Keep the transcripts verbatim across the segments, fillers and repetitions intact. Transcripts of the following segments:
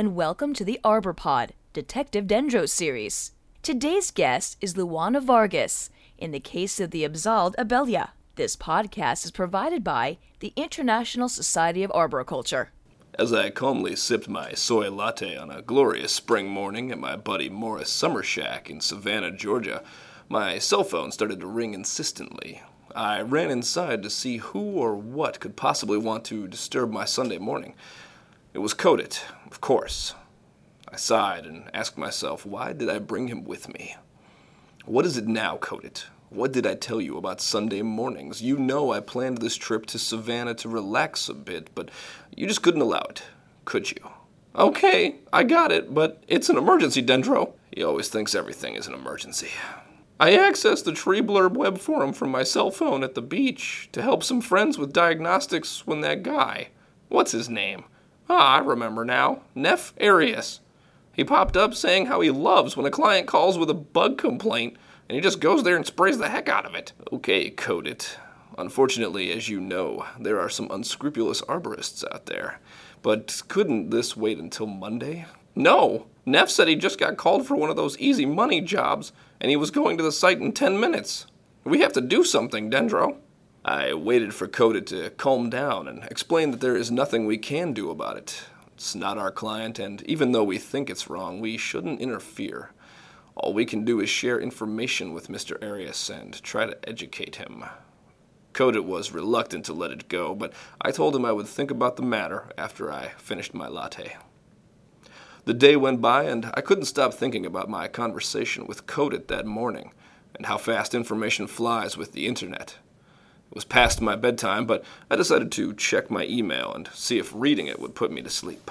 and welcome to the ArborPod, Detective Dendro series. Today's guest is Luana Vargas, in the case of the Absolved Abelha. This podcast is provided by the International Society of Arboriculture. As I calmly sipped my soy latte on a glorious spring morning at my buddy Morris Summer Shack in Savannah, Georgia, my cell phone started to ring insistently. I ran inside to see who or what could possibly want to disturb my Sunday morning. It was Codit, of course. I sighed and asked myself, why did I bring him with me? What is it now, Codit? What did I tell you about Sunday mornings? You know I planned this trip to Savannah to relax a bit, but you just couldn't allow it, could you? Okay, I got it, but it's an emergency, Dendro. He always thinks everything is an emergency. I accessed the TreeBlurb web forum from my cell phone at the beach to help some friends with diagnostics when that guy, what's his name? Ah, I remember now, Nefarious. He popped up saying how he loves when a client calls with a bug complaint, and he just goes there and sprays the heck out of it. Okay, Codit. Unfortunately, as you know, there are some unscrupulous arborists out there. But couldn't this wait until Monday? No! Neff said he just got called for one of those easy money jobs, and he was going to the site in ten minutes. We have to do something, Dendro. I waited for Codit to calm down and explain that there is nothing we can do about it. It's not our client, and even though we think it's wrong, we shouldn't interfere. All we can do is share information with Mister Arias and try to educate him. Codit was reluctant to let it go, but I told him I would think about the matter after I finished my latte. The day went by, and I couldn't stop thinking about my conversation with Codit that morning, and how fast information flies with the internet. It was past my bedtime, but I decided to check my email and see if reading it would put me to sleep.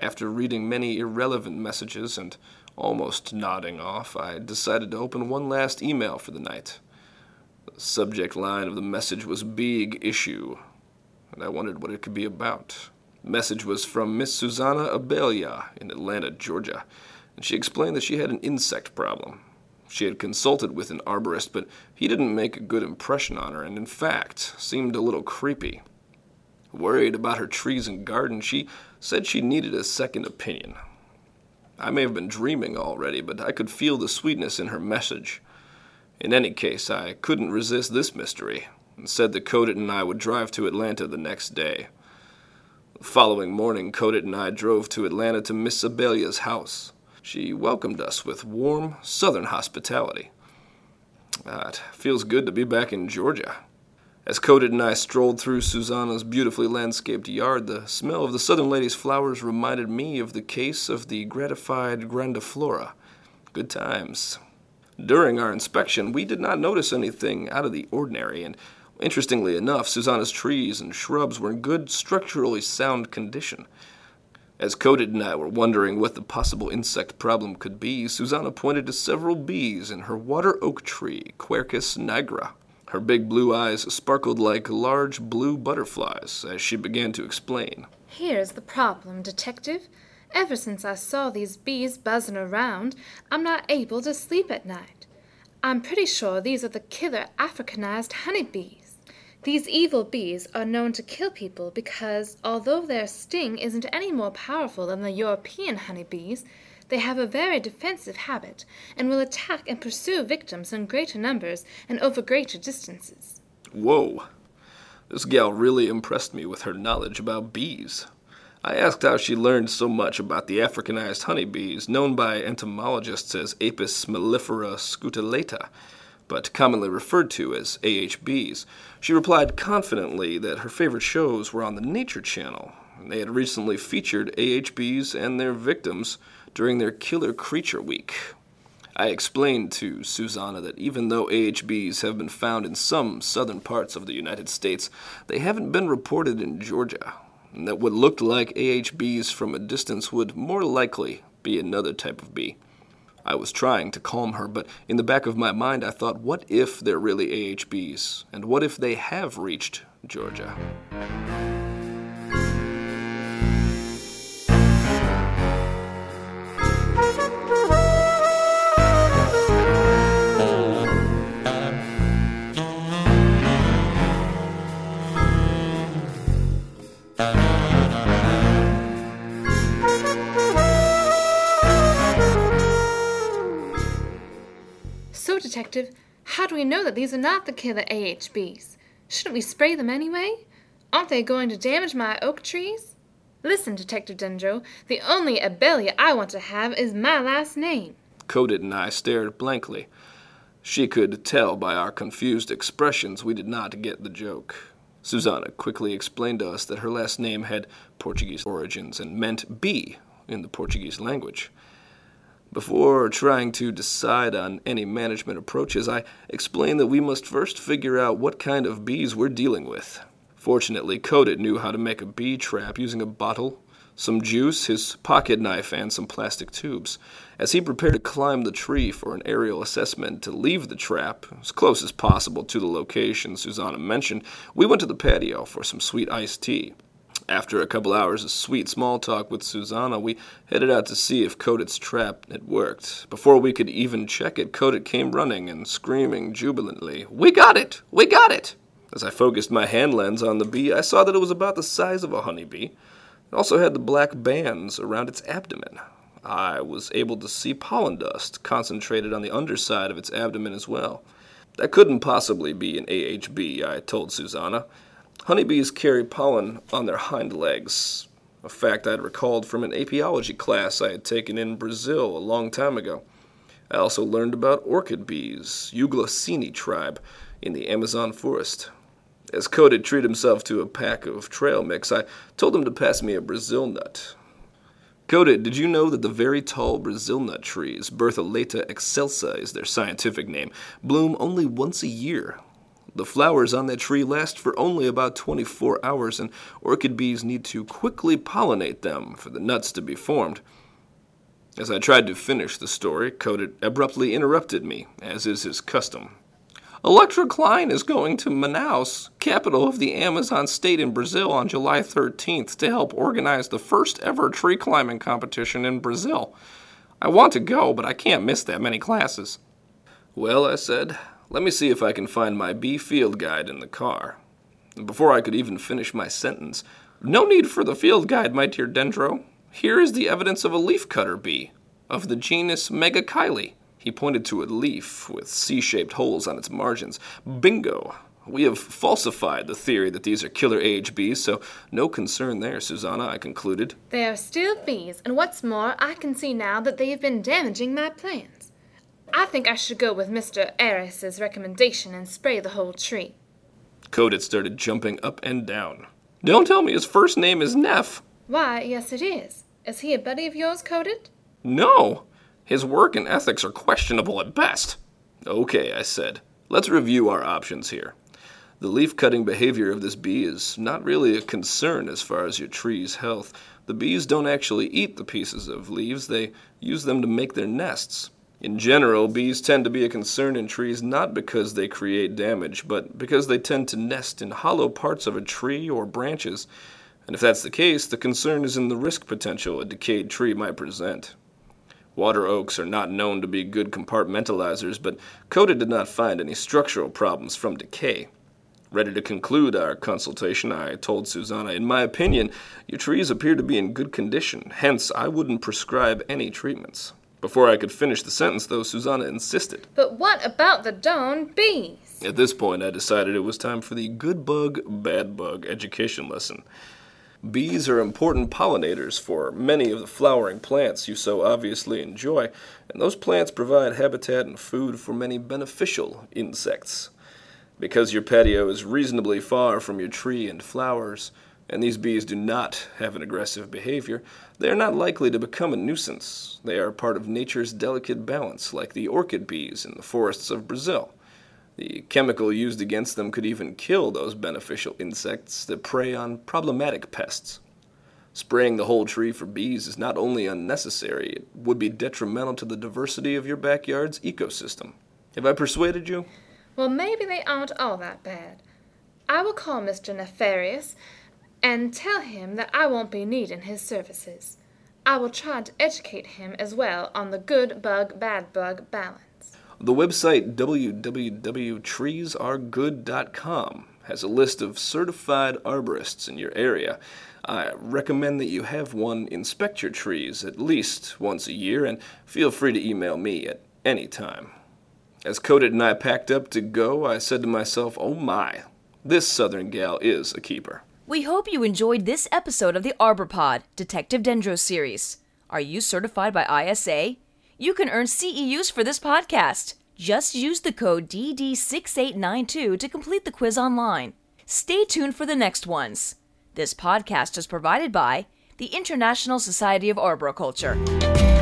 After reading many irrelevant messages and almost nodding off, I decided to open one last email for the night. The subject line of the message was Big Issue, and I wondered what it could be about. The message was from Miss Suzana Abelha in Atlanta, Georgia, and she explained that she had an insect problem. She had consulted with an arborist, but he didn't make a good impression on her and, in fact, seemed a little creepy. Worried about her trees and garden, she said she needed a second opinion. I may have been dreaming already, but I could feel the sweetness in her message. In any case, I couldn't resist this mystery, and said that Codit and I would drive to Atlanta the next day. The following morning, Codit and I drove to Atlanta to Miss Abelha's house. She welcomed us with warm, southern hospitality. Ah, it feels good to be back in Georgia. As Codit and I strolled through Suzana's beautifully landscaped yard, the smell of the southern lady's flowers reminded me of the case of the gratified grandiflora. Good times. During our inspection, we did not notice anything out of the ordinary, and interestingly enough, Suzana's trees and shrubs were in good, structurally sound condition. As Codit and I were wondering what the possible insect problem could be, Suzana pointed to several bees in her water oak tree, Quercus nigra. Her big blue eyes sparkled like large blue butterflies as she began to explain. Here's the problem, Detective. Ever since I saw these bees buzzing around, I'm not able to sleep at night. I'm pretty sure these are the killer Africanized honeybees. These evil bees are known to kill people because, although their sting isn't any more powerful than the European honeybees, they have a very defensive habit and will attack and pursue victims in greater numbers and over greater distances. Whoa. This gal really impressed me with her knowledge about bees. I asked how she learned so much about the Africanized honeybees, known by entomologists as Apis mellifera scutellata, but commonly referred to as A H Bs. She replied confidently that her favorite shows were on the Nature Channel, and they had recently featured A H Bs and their victims during their Killer Creature Week. I explained to Suzana that even though A H Bs have been found in some southern parts of the United States, they haven't been reported in Georgia, and that what looked like A H Bs from a distance would more likely be another type of bee. I was trying to calm her, but in the back of my mind I thought, what if they're really A H Bs? And what if they have reached Georgia? So, Detective, how do we know that these are not the killer A H Bs? Shouldn't we spray them anyway? Aren't they going to damage my oak trees? Listen, Detective Dendro, the only Abelha I want to have is my last name. Codit and I stared blankly. She could tell by our confused expressions we did not get the joke. Suzana quickly explained to us that her last name had Portuguese origins and meant bee in the Portuguese language. Before trying to decide on any management approaches, I explained that we must first figure out what kind of bees we're dealing with. Fortunately, Codit knew how to make a bee trap using a bottle, some juice, his pocket knife, and some plastic tubes. As he prepared to climb the tree for an aerial assessment to leave the trap, as close as possible to the location Suzana mentioned, we went to the patio for some sweet iced tea. After a couple hours of sweet small talk with Suzana, we headed out to see if Codit's trap had worked. Before we could even check it, Codit came running and screaming jubilantly, "We got it! We got it!" As I focused my hand lens on the bee, I saw that it was about the size of a honeybee. It also had the black bands around its abdomen. I was able to see pollen dust concentrated on the underside of its abdomen as well. That couldn't possibly be an A H B, I told Suzana. Honeybees carry pollen on their hind legs, a fact I'd recalled from an apiology class I had taken in Brazil a long time ago. I also learned about orchid bees, Euglossini tribe, in the Amazon forest. As Codit treated himself to a pack of trail mix, I told him to pass me a Brazil nut. Codit, did you know that the very tall Brazil nut trees, Bertholletia excelsa is their scientific name, bloom only once a year? The flowers on that tree last for only about twenty-four hours, and orchid bees need to quickly pollinate them for the nuts to be formed. As I tried to finish the story, Codit abruptly interrupted me, as is his custom. Electra Klein is going to Manaus, capital of the Amazon state in Brazil, on July thirteenth to help organize the first-ever tree climbing competition in Brazil. I want to go, but I can't miss that many classes. Well, I said, let me see if I can find my bee field guide in the car. And before I could even finish my sentence, no need for the field guide, my dear Dendro. Here is the evidence of a leafcutter bee, of the genus Megachile. He pointed to a leaf with C-shaped holes on its margins. Bingo! We have falsified the theory that these are killer A H Bs, so no concern there, Suzana, I concluded. They are still bees, and what's more, I can see now that they have been damaging my plants. I think I should go with Mister Arias' recommendation and spray the whole tree. Codit started jumping up and down. Don't tell me his first name is Nef. Why, yes it is. Is he a buddy of yours, Codit? No! His work and ethics are questionable at best. Okay, I said. Let's review our options here. The leaf-cutting behavior of this bee is not really a concern as far as your tree's health. The bees don't actually eat the pieces of leaves. They use them to make their nests. In general, bees tend to be a concern in trees not because they create damage, but because they tend to nest in hollow parts of a tree or branches. And if that's the case, the concern is in the risk potential a decayed tree might present. Water oaks are not known to be good compartmentalizers, but Codit did not find any structural problems from decay. Ready to conclude our consultation, I told Suzana, in my opinion, your trees appear to be in good condition, hence I wouldn't prescribe any treatments. Before I could finish the sentence, though, Suzana insisted. But what about the darn bees? At this point, I decided it was time for the good bug, bad bug education lesson. Bees are important pollinators for many of the flowering plants you so obviously enjoy, and those plants provide habitat and food for many beneficial insects. Because your patio is reasonably far from your tree and flowers, and these bees do not have an aggressive behavior, they are not likely to become a nuisance. They are part of nature's delicate balance, like the orchid bees in the forests of Brazil. The chemical used against them could even kill those beneficial insects that prey on problematic pests. Spraying the whole tree for bees is not only unnecessary, it would be detrimental to the diversity of your backyard's ecosystem. Have I persuaded you? Well, maybe they aren't all that bad. I will call Mister Nefarious and tell him that I won't be needing his services. I will try to educate him as well on the good bug-bad bug balance. The website w w w dot trees are good dot com has a list of certified arborists in your area. I recommend that you have one inspect your trees at least once a year, and feel free to email me at any time. As Codit and I packed up to go, I said to myself, oh my, this southern gal is a keeper. We hope you enjoyed this episode of the ArborPod, Detective Dendro series. Are you certified by I S A? You can earn C E Us for this podcast. Just use the code D D six eight nine two to complete the quiz online. Stay tuned for the next ones. This podcast is provided by the International Society of Arboriculture.